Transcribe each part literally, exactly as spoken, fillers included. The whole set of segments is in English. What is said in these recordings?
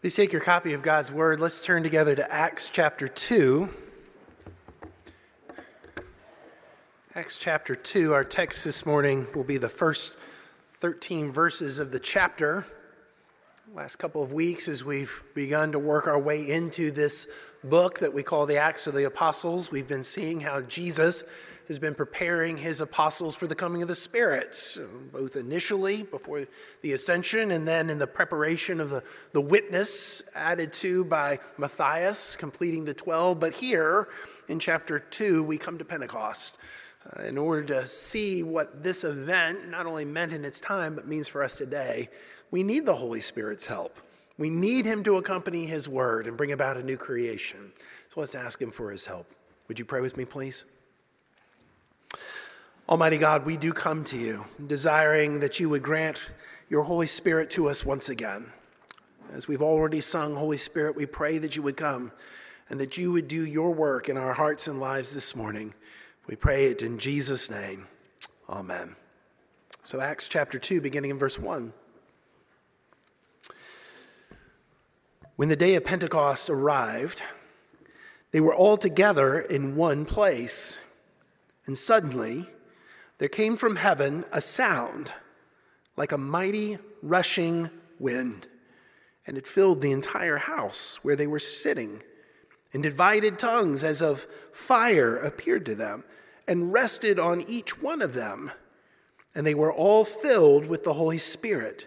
Please take your copy of God's Word. Let's turn together to Acts chapter two. Acts chapter two, our text this morning will be the first thirteen verses of the chapter. Last couple of weeks, as we've begun to work our way into this book that we call the Acts of the Apostles, we've been seeing how Jesus has been preparing his apostles for the coming of the Spirit, both initially before the ascension and then in the preparation of the, the witness added to by Matthias, completing the twelve. But here in chapter two, we come to Pentecost uh, in order to see what this event not only meant in its time, but means for us today. We need the Holy Spirit's help. We need him to accompany his word and bring about a new creation. So let's ask him for his help. Would you pray with me, please? Almighty God, we do come to you, desiring that you would grant your Holy Spirit to us once again. As we've already sung, Holy Spirit, we pray that you would come and that you would do your work in our hearts and lives this morning. We pray it in Jesus' name. Amen. So Acts chapter two, beginning in verse one. When the day of Pentecost arrived, they were all together in one place, and suddenly there came from heaven a sound like a mighty rushing wind, and it filled the entire house where they were sitting. And divided tongues as of fire appeared to them and rested on each one of them. And they were all filled with the Holy Spirit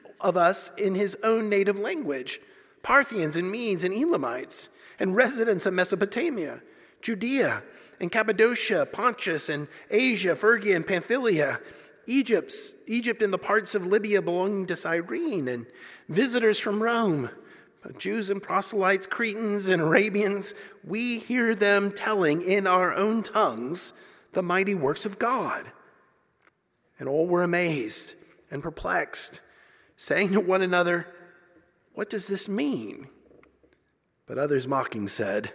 of us in his own native language, Parthians and Medes and Elamites, and residents of Mesopotamia, Judea and Cappadocia, Pontus and Asia, Phrygia and Pamphylia, Egypt's, Egypt and the parts of Libya belonging to Cyrene, and visitors from Rome, Jews and proselytes, Cretans and Arabians, we hear them telling in our own tongues the mighty works of God." And all were amazed and perplexed, saying to one another, "What does this mean?" But others mocking said,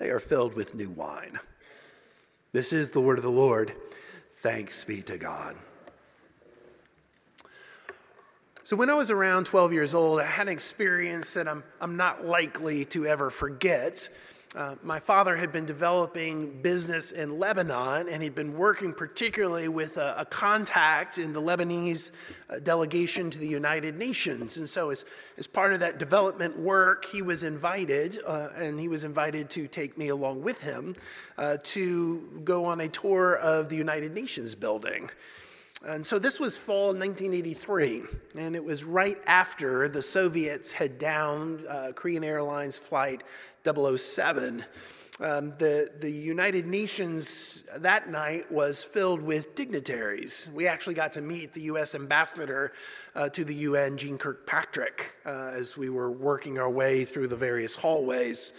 "They are filled with new wine." This is the word of the Lord. Thanks be to God. So when I was around twelve years old, I had an experience that I'm, I'm not likely to ever forget. Uh, my father had been developing business in Lebanon, and he'd been working particularly with a, a contact in the Lebanese uh, delegation to the United Nations. And so as, as part of that development work, he was invited, uh, and he was invited to take me along with him uh, to go on a tour of the United Nations building. And so this was fall nineteen eighty-three, and it was right after the Soviets had downed uh, Korean Airlines Flight double oh seven. Um, the, the United Nations that night was filled with dignitaries. We actually got to meet the U S ambassador uh, to the U N, Jean Kirkpatrick, uh, as we were working our way through the various hallways.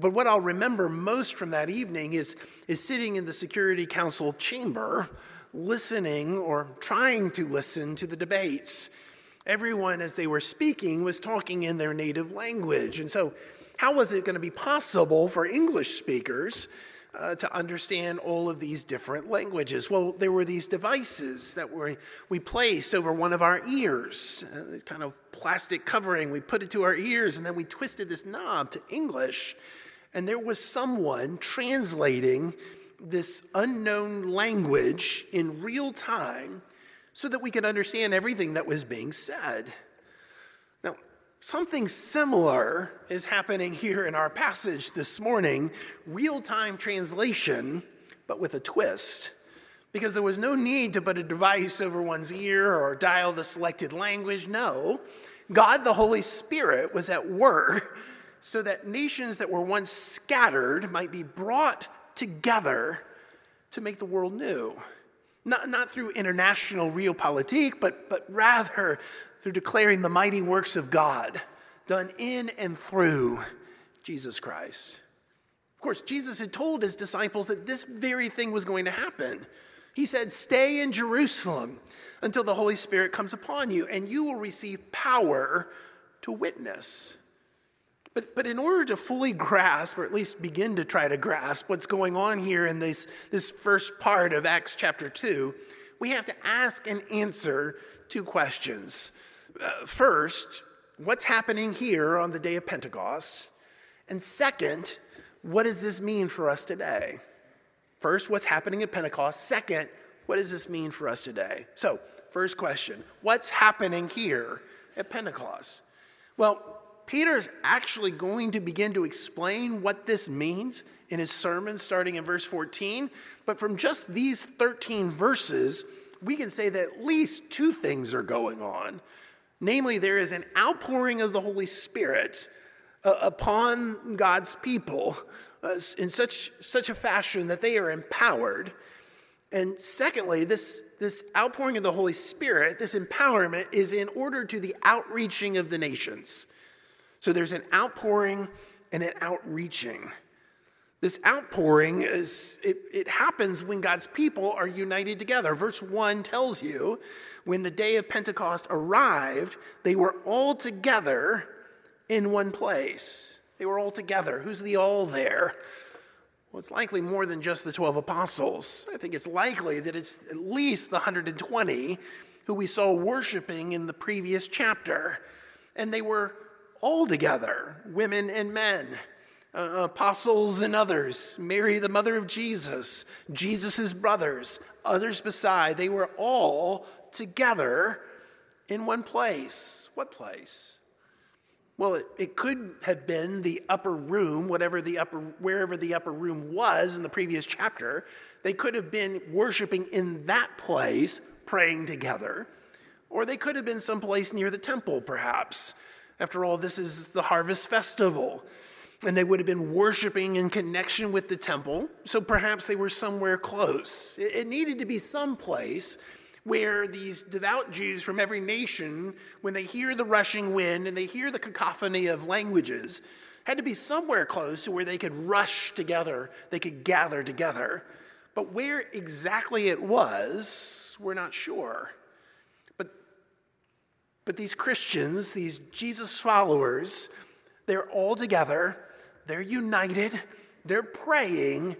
But what I'll remember most from that evening is, is sitting in the Security Council chamber, listening or trying to listen to the debates. Everyone, as they were speaking, was talking in their native language. And so how was it going to be possible for English speakers uh, to understand all of these different languages? Well, there were these devices that were we placed over one of our ears, uh, this kind of plastic covering. We put it to our ears, and then we twisted this knob to English. And there was someone translating this unknown language in real time so that we could understand everything that was being said. Now, something similar is happening here in our passage this morning, real-time translation, but with a twist, because there was no need to put a device over one's ear or dial the selected language. No, God, the Holy Spirit, was at work so that nations that were once scattered might be brought together to make the world new. Not, not through international realpolitik, but, but rather through declaring the mighty works of God done in and through Jesus Christ. Of course, Jesus had told his disciples that this very thing was going to happen. He said, stay in Jerusalem until the Holy Spirit comes upon you, and you will receive power to witness. But, but in order to fully grasp, or at least begin to try to grasp, what's going on here in this, this first part of Acts chapter two, we have to ask and answer two questions. Uh, first, what's happening here on the day of Pentecost? And second, what does this mean for us today? First, what's happening at Pentecost? Second, what does this mean for us today? So, first question, what's happening here at Pentecost? Well, Peter's actually going to begin to explain what this means in his sermon starting in verse fourteen. But from just these thirteen verses, we can say that at least two things are going on. Namely, there is an outpouring of the Holy Spirit uh, upon God's people uh, in such, such a fashion that they are empowered. And secondly, this, this outpouring of the Holy Spirit, this empowerment, is in order to the outreaching of the nations. So there's an outpouring and an outreaching. This outpouring, is it, it happens when God's people are united together. Verse one tells you, when the day of Pentecost arrived, they were all together in one place. They were all together. Who's the all there? Well, it's likely more than just the twelve apostles. I think it's likely that it's at least the one hundred twenty who we saw worshiping in the previous chapter. And they were all together, women and men, uh, apostles and others, Mary, the mother of Jesus, Jesus's brothers, others beside. They were all together in one place. What place? Well, it, it could have been the upper room, whatever the upper, wherever the upper room was in the previous chapter. They could have been worshiping in that place, praying together, or they could have been someplace near the temple, perhaps. After all, this is the harvest festival, and they would have been worshiping in connection with the temple, so perhaps they were somewhere close. It needed to be someplace where these devout Jews from every nation, when they hear the rushing wind and they hear the cacophony of languages, had to be somewhere close to where they could rush together, they could gather together. But where exactly it was, we're not sure. But these Christians, these Jesus followers, they're all together, they're united, they're praying,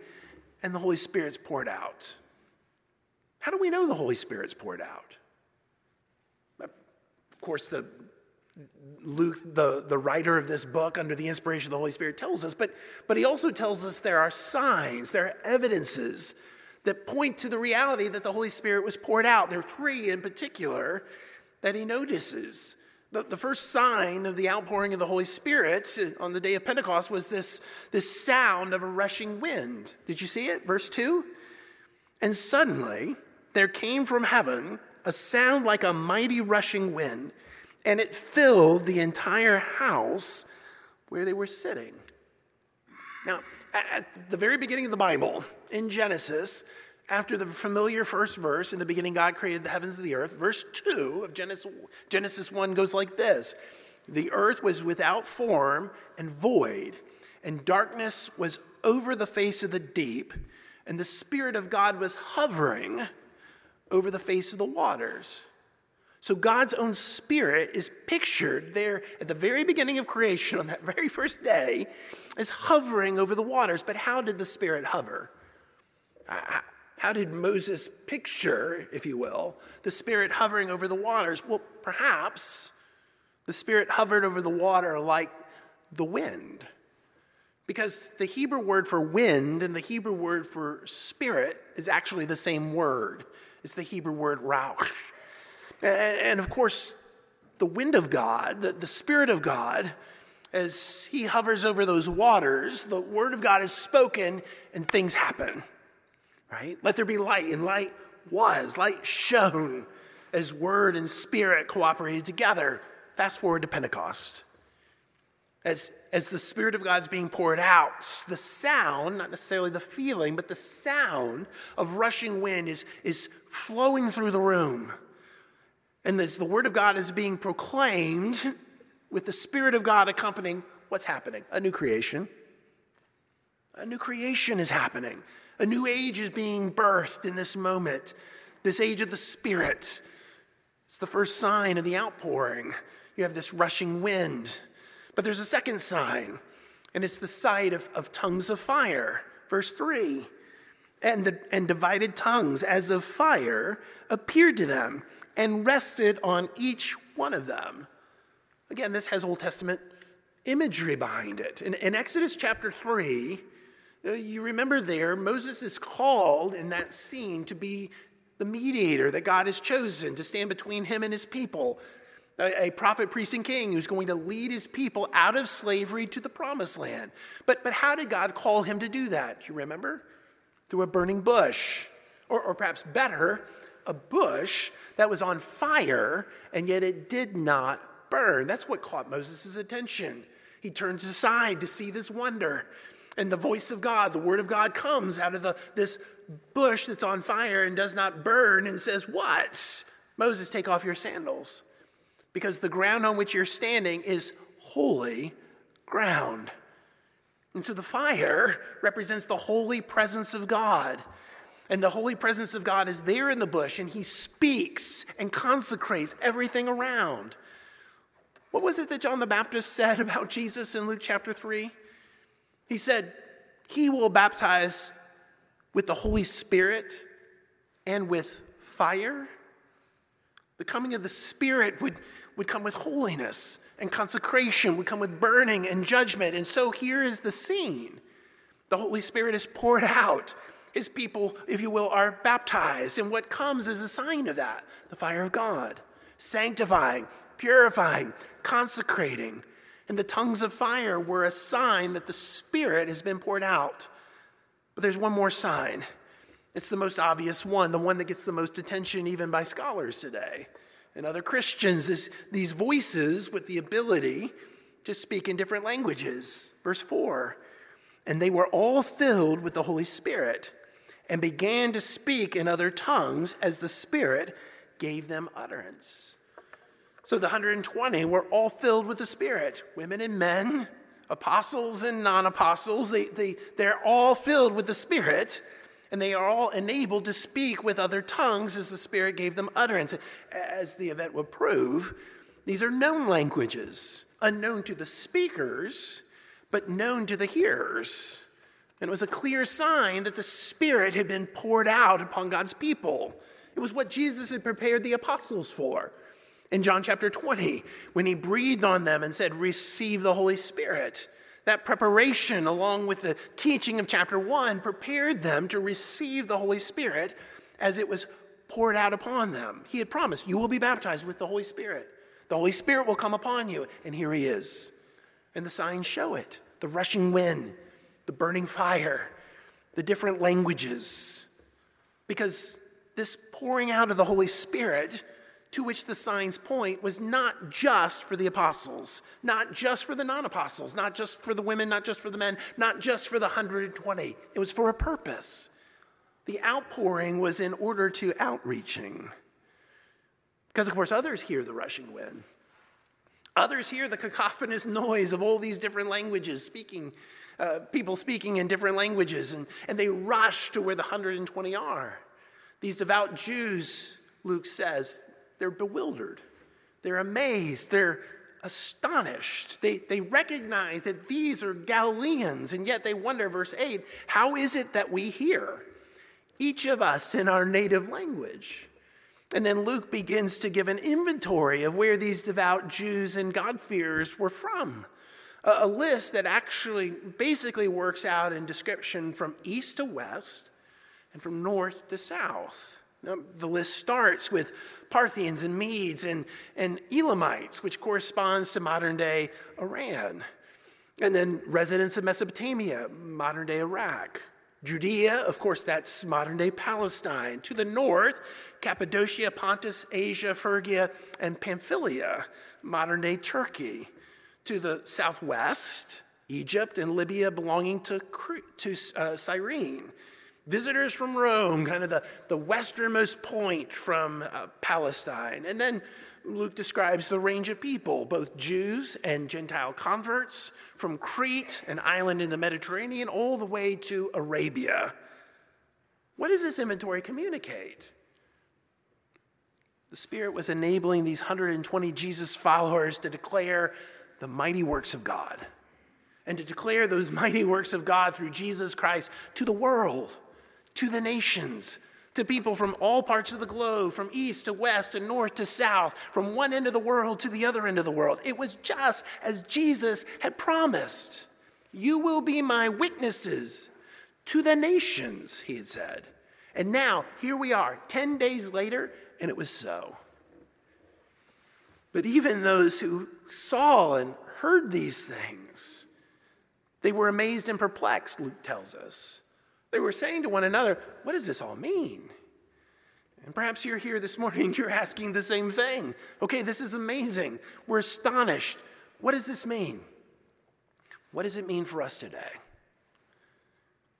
and the Holy Spirit's poured out. How do we know the Holy Spirit's poured out? Of course, the Luke, the, the writer of this book, under the inspiration of the Holy Spirit, tells us, but, but he also tells us there are signs, there are evidences that point to the reality that the Holy Spirit was poured out. There are three in particular that he notices. The, the first sign of the outpouring of the Holy Spirit on the day of Pentecost was this, this sound of a rushing wind. Did you see it? Verse two. And suddenly there came from heaven a sound like a mighty rushing wind, and it filled the entire house where they were sitting. Now, at the very beginning of the Bible, in Genesis, after the familiar first verse, in the beginning God created the heavens and the earth, verse two of Genesis, Genesis one goes like this. The earth was without form and void, and darkness was over the face of the deep, and the Spirit of God was hovering over the face of the waters. So God's own Spirit is pictured there at the very beginning of creation on that very first day as hovering over the waters. But how did the Spirit hover? I, How did Moses picture, if you will, the Spirit hovering over the waters? Well, perhaps the Spirit hovered over the water like the wind, because the Hebrew word for wind and the Hebrew word for spirit is actually the same word. It's the Hebrew word rauch. And of course, the wind of God, the Spirit of God, as he hovers over those waters, the word of God is spoken and things happen. Right? Let there be light, and light was, light shone as word and spirit cooperated together. Fast forward to Pentecost. As, as the Spirit of God's being poured out, the sound, not necessarily the feeling, but the sound of rushing wind is, is flowing through the room. And as the word of God is being proclaimed, with the Spirit of God accompanying what's happening? A new creation. A new creation is happening. A new age is being birthed in this moment. This age of the Spirit. It's the first sign of the outpouring. You have this rushing wind. But there's a second sign, and it's the sight of, of tongues of fire. Verse three, and, the, and divided tongues as of fire appeared to them and rested on each one of them. Again, this has Old Testament imagery behind it. In, in Exodus chapter three, you remember there, Moses is called in that scene to be the mediator that God has chosen to stand between him and his people, a, a prophet, priest, and king who's going to lead his people out of slavery to the promised land. But, but how did God call him to do that? Do you remember? Through a burning bush, or, or perhaps better, a bush that was on fire, and yet it did not burn. That's what caught Moses' attention. He turns aside to see this wonder. And the voice of God, the word of God, comes out of the, this bush that's on fire and does not burn and says, what? Moses, take off your sandals, because the ground on which you're standing is holy ground. And so the fire represents the holy presence of God. And the holy presence of God is there in the bush, and he speaks and consecrates everything around. What was it that John the Baptist said about Jesus in Luke chapter three? He said, he will baptize with the Holy Spirit and with fire. The coming of the Spirit would, would come with holiness, and consecration would come with burning and judgment. And so here is the scene. The Holy Spirit is poured out. His people, if you will, are baptized. And what comes is a sign of that, the fire of God, sanctifying, purifying, consecrating. And the tongues of fire were a sign that the Spirit has been poured out. But there's one more sign. It's the most obvious one, the one that gets the most attention even by scholars today and other Christians. This, these voices with the ability to speak in different languages. Verse four, and they were all filled with the Holy Spirit and began to speak in other tongues as the Spirit gave them utterance. So the one hundred twenty were all filled with the Spirit, women and men, apostles and non-apostles. They, they, they're all filled with the Spirit, and they are all enabled to speak with other tongues as the Spirit gave them utterance. As the event would prove, these are known languages, unknown to the speakers, but known to the hearers. And it was a clear sign that the Spirit had been poured out upon God's people. It was what Jesus had prepared the apostles for. In John chapter twenty, when he breathed on them and said, receive the Holy Spirit, that preparation, along with the teaching of chapter one, prepared them to receive the Holy Spirit as it was poured out upon them. He had promised, you will be baptized with the Holy Spirit. The Holy Spirit will come upon you. And here he is. And the signs show it. The rushing wind, the burning fire, the different languages. Because this pouring out of the Holy Spirit, to which the signs point, was not just for the apostles, not just for the non-apostles, not just for the women, not just for the men, not just for the one hundred twenty. It was for a purpose. The outpouring was in order to outreaching. Because, of course, others hear the rushing wind. Others hear the cacophonous noise of all these different languages, speaking, uh, people speaking in different languages, and, and they rush to where the one hundred twenty are. These devout Jews, Luke says, they're bewildered, they're amazed, they're astonished. They, they recognize that these are Galileans, and yet they wonder, verse eight, how is it that we hear, each of us in our native language? And then Luke begins to give an inventory of where these devout Jews and God-fearers were from, a, a list that actually basically works out in description from east to west and from north to south. Now, the list starts with Parthians and Medes and, and Elamites, which corresponds to modern-day Iran, and then residents of Mesopotamia, modern-day Iraq. Judea, of course, that's modern-day Palestine. To the north, Cappadocia, Pontus, Asia, Phrygia, and Pamphylia, modern-day Turkey. To the southwest, Egypt and Libya belonging to, to uh, Cyrene. Visitors from Rome, kind of the, the westernmost point from uh, Palestine. And then Luke describes the range of people, both Jews and Gentile converts, from Crete, an island in the Mediterranean, all the way to Arabia. What does this inventory communicate? The Spirit was enabling these one hundred twenty Jesus followers to declare the mighty works of God, and to declare those mighty works of God through Jesus Christ to the world, to the nations, to people from all parts of the globe, from east to west and north to south, from one end of the world to the other end of the world. It was just as Jesus had promised. You will be my witnesses to the nations, he had said. And now, here we are, ten days later, and it was so. But even those who saw and heard these things, they were amazed and perplexed, Luke tells us. They were saying to one another, what does this all mean? And perhaps you're here this morning and you're asking the same thing. Okay, this is amazing. We're astonished. What does this mean? What does it mean for us today?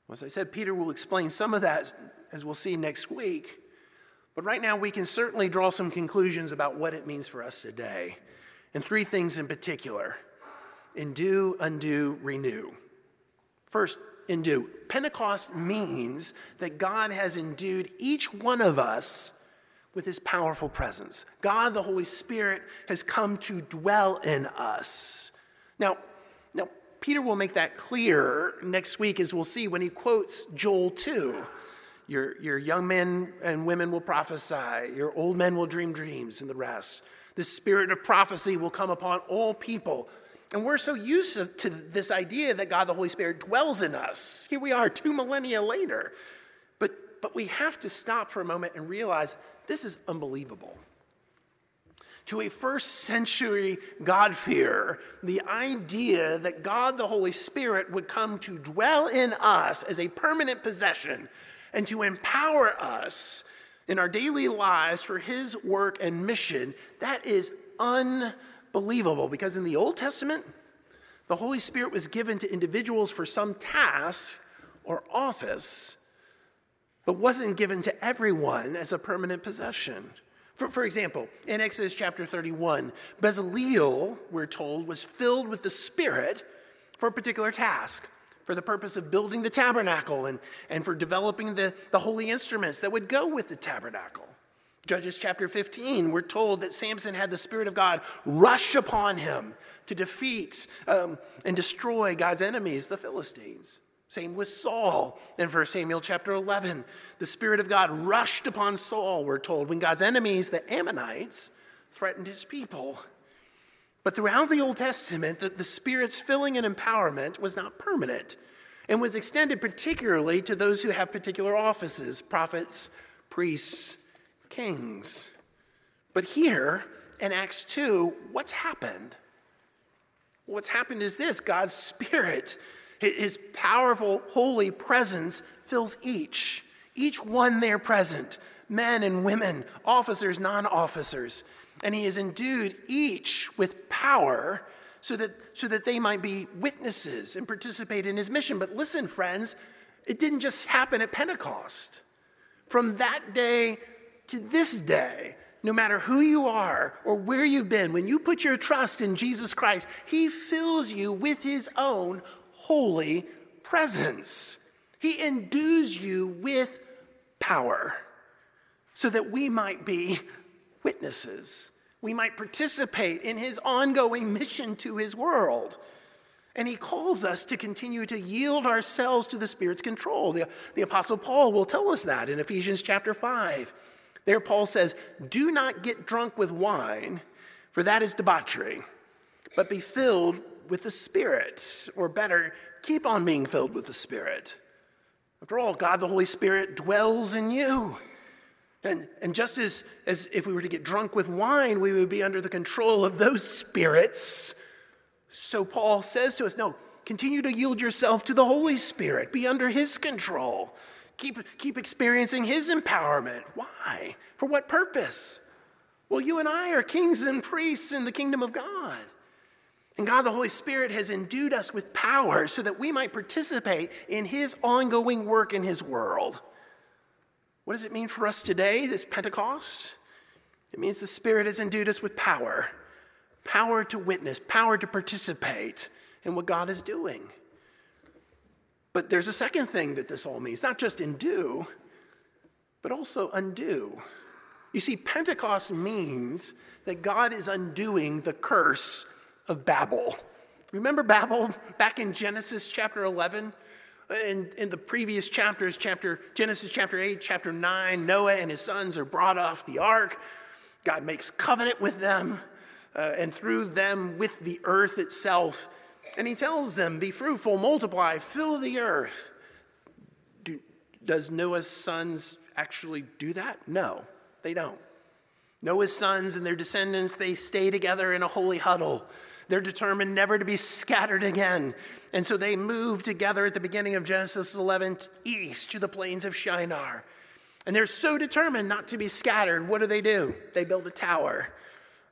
Well, as I said, Peter will explain some of that as we'll see next week. But right now we can certainly draw some conclusions about what it means for us today. And three things in particular. Endue, undo, renew. First, endue. Pentecost means that God has endued each one of us with his powerful presence. God, the Holy Spirit, has come to dwell in us. Now, now Peter will make that clear next week, as we'll see when he quotes Joel two. Your, your young men and women will prophesy, your old men will dream dreams, and the rest. The spirit of prophecy will come upon all people. And we're so used to this idea that God the Holy Spirit dwells in us. Here we are two millennia later. But, but we have to stop for a moment and realize this is unbelievable. To a first century God-fearer, the idea that God the Holy Spirit would come to dwell in us as a permanent possession and to empower us in our daily lives for his work and mission, that is unbelievable. Believable, because in the Old Testament, the Holy Spirit was given to individuals for some task or office, but wasn't given to everyone as a permanent possession. For, for example, in Exodus chapter thirty-one, Bezalel, we're told, was filled with the Spirit for a particular task, for the purpose of building the tabernacle and, and for developing the, the holy instruments that would go with the tabernacle. Judges chapter fifteen, we're told that Samson had the Spirit of God rush upon him to defeat um, and destroy God's enemies, the Philistines. Same with Saul in First Samuel chapter eleven. The Spirit of God rushed upon Saul, we're told, when God's enemies, the Ammonites, threatened his people. But throughout the Old Testament, the, the Spirit's filling and empowerment was not permanent and was extended particularly to those who have particular offices, prophets, priests, kings. But here in Acts two, what's happened? What's happened is this: God's Spirit, his powerful, holy presence fills each, each one there present, men and women, officers, non-officers. And he has endued each with power so that, so that they might be witnesses and participate in his mission. But listen, friends, it didn't just happen at Pentecost. From that day to this day, no matter who you are or where you've been, when you put your trust in Jesus Christ, he fills you with his own holy presence. He endues you with power so that we might be witnesses. We might participate in his ongoing mission to his world. And he calls us to continue to yield ourselves to the Spirit's control. The, the Apostle Paul will tell us that in Ephesians chapter five. There Paul says, do not get drunk with wine, for that is debauchery, but be filled with the Spirit, or better, keep on being filled with the Spirit. After all, God the Holy Spirit dwells in you. And, and just as, as if we were to get drunk with wine, we would be under the control of those spirits. So Paul says to us, no, continue to yield yourself to the Holy Spirit. Be under his control. Keep, keep experiencing his empowerment. Why? For what purpose? Well, you and I are kings and priests in the kingdom of God. And God, the Holy Spirit, has endued us with power so that we might participate in his ongoing work in his world. What does it mean for us today, this Pentecost? It means the Spirit has endued us with power, power to witness, power to participate in what God is doing. But there's a second thing that this all means, not just endue, but also undo. You see, Pentecost means that God is undoing the curse of Babel. Remember Babel back in Genesis chapter eleven? In, in the previous chapters, chapter Genesis chapter eight, chapter nine, Noah and his sons are brought off the ark. God makes covenant with them uh, and through them with the earth itself. And he tells them, be fruitful, multiply, fill the earth. Do, does Noah's sons actually do that? No, they don't. Noah's sons and their descendants, they stay together in a holy huddle. They're determined never to be scattered again. And so they move together at the beginning of Genesis eleven east to the plains of Shinar. And they're so determined not to be scattered, what do they do? They build a tower.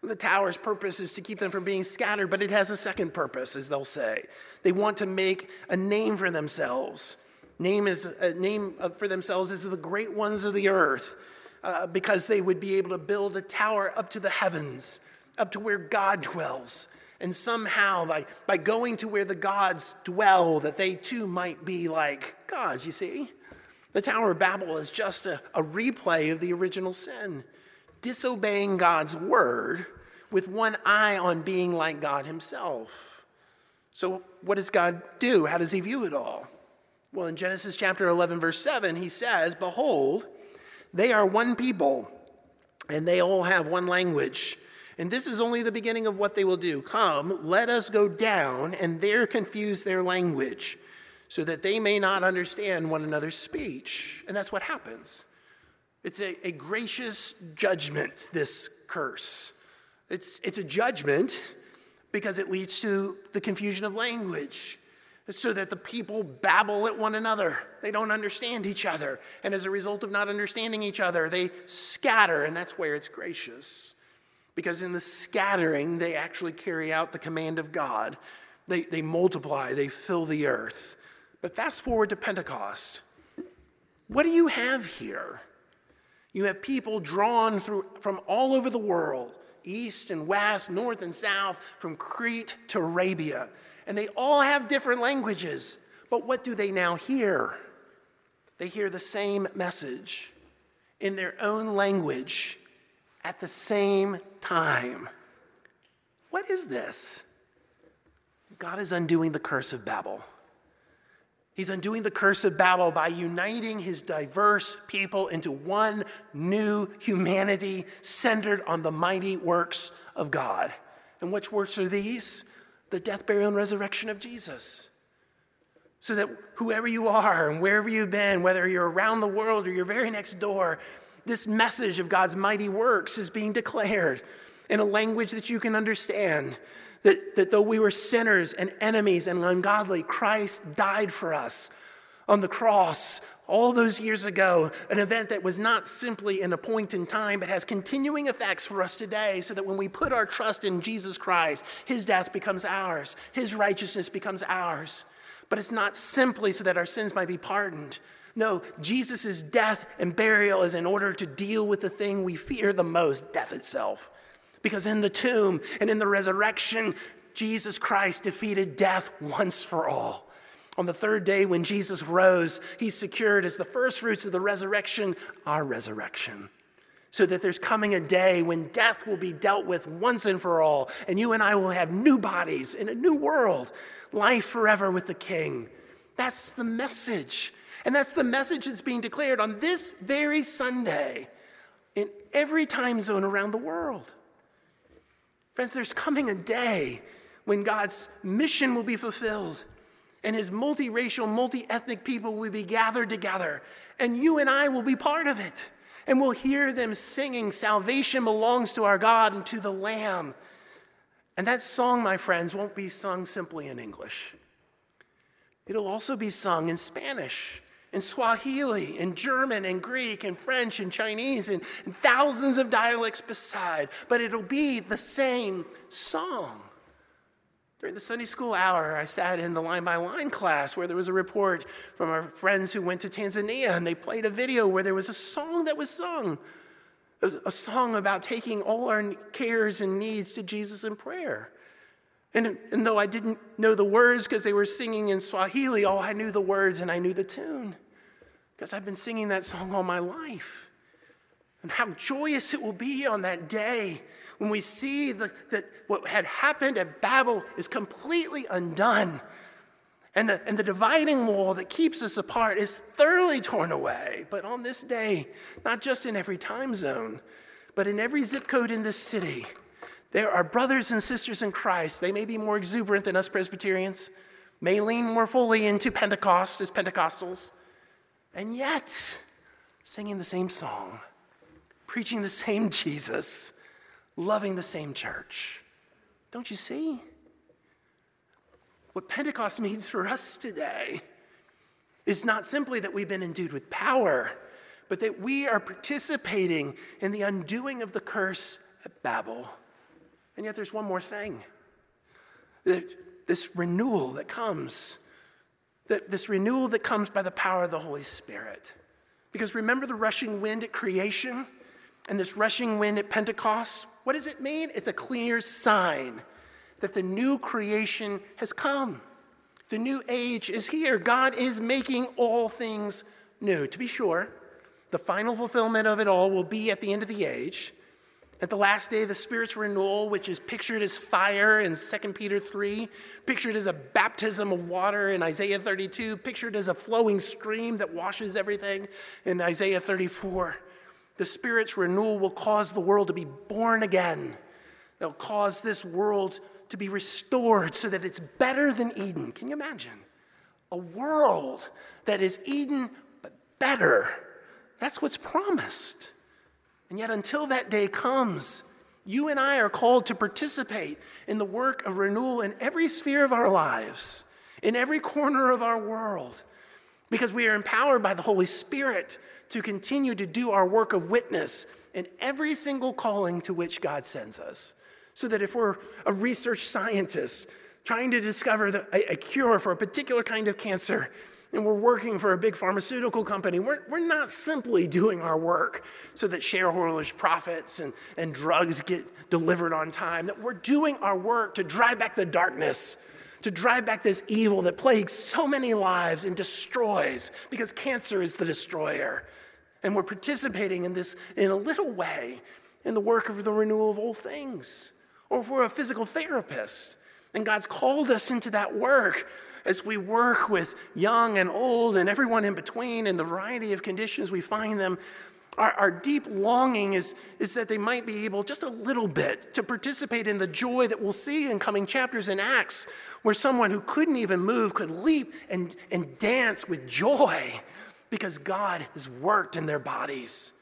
The tower's purpose is to keep them from being scattered, but it has a second purpose, as they'll say. They want to make a name for themselves. Name is a name for themselves as the great ones of the earth, uh, because they would be able to build a tower up to the heavens, up to where God dwells. And somehow, by, by going to where the gods dwell, that they too might be like gods, you see? The Tower of Babel is just a, a replay of the original sin. Disobeying God's word with one eye on being like God himself. So what does God do? How does he view it all? Well, in Genesis chapter eleven, verse seven, he says, behold, they are one people, and they all have one language. And this is only the beginning of what they will do. Come, let us go down, and there confuse their language, so that they may not understand one another's speech. And that's what happens. It's a, a gracious judgment, this curse. It's, it's a judgment because it leads to the confusion of language, so that the people babble at one another. They don't understand each other. And as a result of not understanding each other, they scatter, and that's where it's gracious. Because in the scattering, they actually carry out the command of God. They, they multiply, they fill the earth. But fast forward to Pentecost. What do you have here? You have people drawn through from all over the world, east and west, north and south, from Crete to Arabia. And they all have different languages. But what do they now hear? They hear the same message in their own language at the same time. What is this? God is undoing the curse of Babel. He's undoing the curse of Babel by uniting his diverse people into one new humanity centered on the mighty works of God. And which works are these? The death, burial, and resurrection of Jesus. So that whoever you are and wherever you've been, whether you're around the world or you're very next door, this message of God's mighty works is being declared in a language that you can understand. That, that though we were sinners and enemies and ungodly, Christ died for us on the cross all those years ago, an event that was not simply in a point in time, but has continuing effects for us today, so that when we put our trust in Jesus Christ, his death becomes ours, his righteousness becomes ours. But it's not simply so that our sins might be pardoned. No, Jesus' death and burial is in order to deal with the thing we fear the most, death itself. Because in the tomb and in the resurrection, Jesus Christ defeated death once for all. On the third day when Jesus rose, he secured as the first fruits of the resurrection, our resurrection. So that there's coming a day when death will be dealt with once and for all. And you and I will have new bodies in a new world. Life forever with the King. That's the message. And that's the message that's being declared on this very Sunday in every time zone around the world. Friends, there's coming a day when God's mission will be fulfilled and his multiracial, multi-ethnic people will be gathered together, and you and I will be part of it, and we'll hear them singing, salvation belongs to our God and to the Lamb. And that song, my friends, won't be sung simply in English. It'll also be sung in Spanish, in Swahili, in German, in Greek, in French, in Chinese, and thousands of dialects beside. But it'll be the same song. During the Sunday school hour, I sat in the line-by-line class where there was a report from our friends who went to Tanzania, and they played a video where there was a song that was sung. a song about taking all our cares and needs to Jesus in prayer. And, and though I didn't know the words because they were singing in Swahili, oh, I knew the words and I knew the tune because I've been singing that song all my life. And how joyous it will be on that day when we see the, that what had happened at Babel is completely undone. And the, and the dividing wall that keeps us apart is thoroughly torn away. But on this day, not just in every time zone, but in every zip code in this city, there are brothers and sisters in Christ. They may be more exuberant than us Presbyterians, may lean more fully into Pentecost as Pentecostals, and yet singing the same song, preaching the same Jesus, loving the same church. Don't you see? What Pentecost means for us today is not simply that we've been endued with power, but that we are participating in the undoing of the curse at Babel. And yet there's one more thing. This renewal that comes, this renewal that comes by the power of the Holy Spirit. Because remember the rushing wind at creation and this rushing wind at Pentecost? What does it mean? It's a clear sign that the new creation has come. The new age is here. God is making all things new. To be sure, the final fulfillment of it all will be at the end of the age. At the last day, the Spirit's renewal, which is pictured as fire in Second Peter three, pictured as a baptism of water in Isaiah thirty-two, pictured as a flowing stream that washes everything in Isaiah thirty-four. The Spirit's renewal will cause the world to be born again. It'll cause this world to be restored so that it's better than Eden. Can you imagine? A world that is Eden, but better. That's what's promised. And yet until that day comes, you and I are called to participate in the work of renewal in every sphere of our lives, in every corner of our world, because we are empowered by the Holy Spirit to continue to do our work of witness in every single calling to which God sends us. So that if we're a research scientist trying to discover the, a, a cure for a particular kind of cancer, and we're working for a big pharmaceutical company, we're, we're not simply doing our work so that shareholders' profits and, and drugs get delivered on time, that we're doing our work to drive back the darkness, to drive back this evil that plagues so many lives and destroys, because cancer is the destroyer. And we're participating in this, in a little way, in the work of the renewal of all things. Or if we're a physical therapist, and God's called us into that work as we work with young and old and everyone in between and the variety of conditions we find them, our, our deep longing is, is that they might be able just a little bit to participate in the joy that we'll see in coming chapters in Acts, where someone who couldn't even move could leap and, and dance with joy because God has worked in their bodies.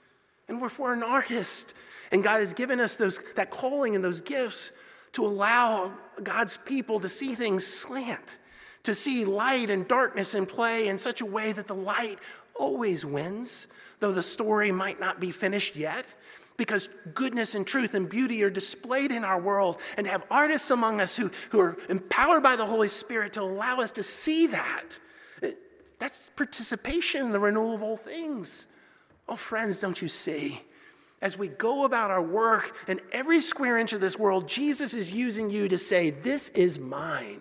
And if we're an artist, and God has given us those, that calling and those gifts to allow God's people to see things slant, to see light and darkness in play in such a way that the light always wins, though the story might not be finished yet, because goodness and truth and beauty are displayed in our world, and have artists among us who, who are empowered by the Holy Spirit to allow us to see that. That's participation in the renewal of all things. Oh, friends, don't you see? As we go about our work in every square inch of this world, Jesus is using you to say, this is mine.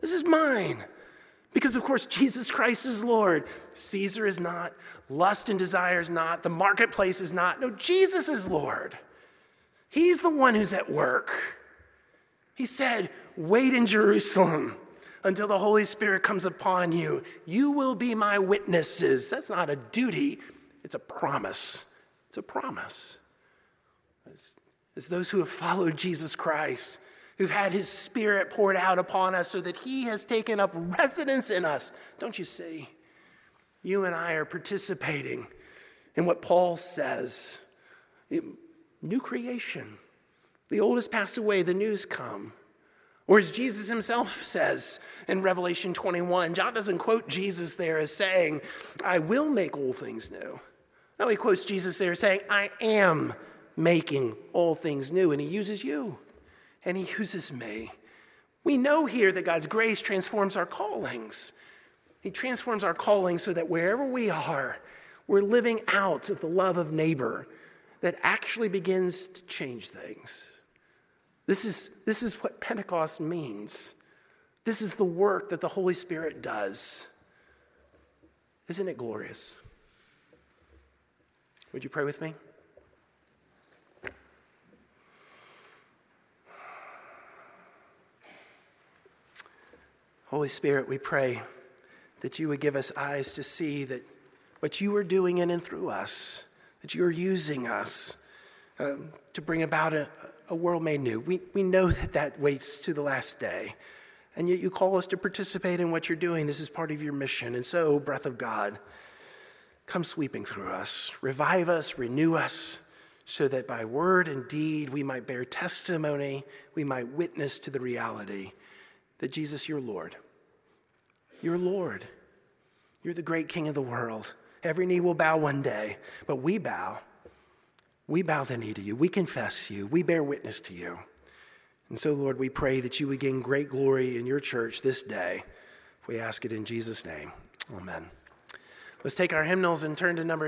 This is mine. Because, of course, Jesus Christ is Lord. Caesar is not. Lust and desire is not. The marketplace is not. No, Jesus is Lord. He's the one who's at work. He said, wait in Jerusalem until the Holy Spirit comes upon you. You will be my witnesses. That's not a duty. It's a promise. It's a promise. As, as those who have followed Jesus Christ, who've had his Spirit poured out upon us so that he has taken up residence in us. Don't you see? You and I are participating in what Paul says. It, new creation. The old has passed away, the new has come. Or as Jesus himself says in Revelation twenty-one, John doesn't quote Jesus there as saying, I will make all things new. Now he quotes Jesus there saying, I am making all things new. And he uses you. And he uses me. We know here that God's grace transforms our callings. He transforms our callings so that wherever we are, we're living out of the love of neighbor, that actually begins to change things. This is, this is what Pentecost means. This is the work that the Holy Spirit does. Isn't it glorious? Would you pray with me? Holy Spirit, we pray that you would give us eyes to see that what you are doing in and through us, that you are using us um, to bring about a, a world made new. We, we know that that waits to the last day, and yet you call us to participate in what you're doing. This is part of your mission. And so, breath of God, come sweeping through us. Revive us, renew us, so that by word and deed we might bear testimony, we might witness to the reality that Jesus, you're Lord. You're Lord. You're the great King of the world. Every knee will bow one day, but we bow. We bow the knee to you. We confess you. We bear witness to you. And so, Lord, we pray that you would gain great glory in your church this day. We ask it in Jesus' name. Amen. Let's take our hymnals and turn to number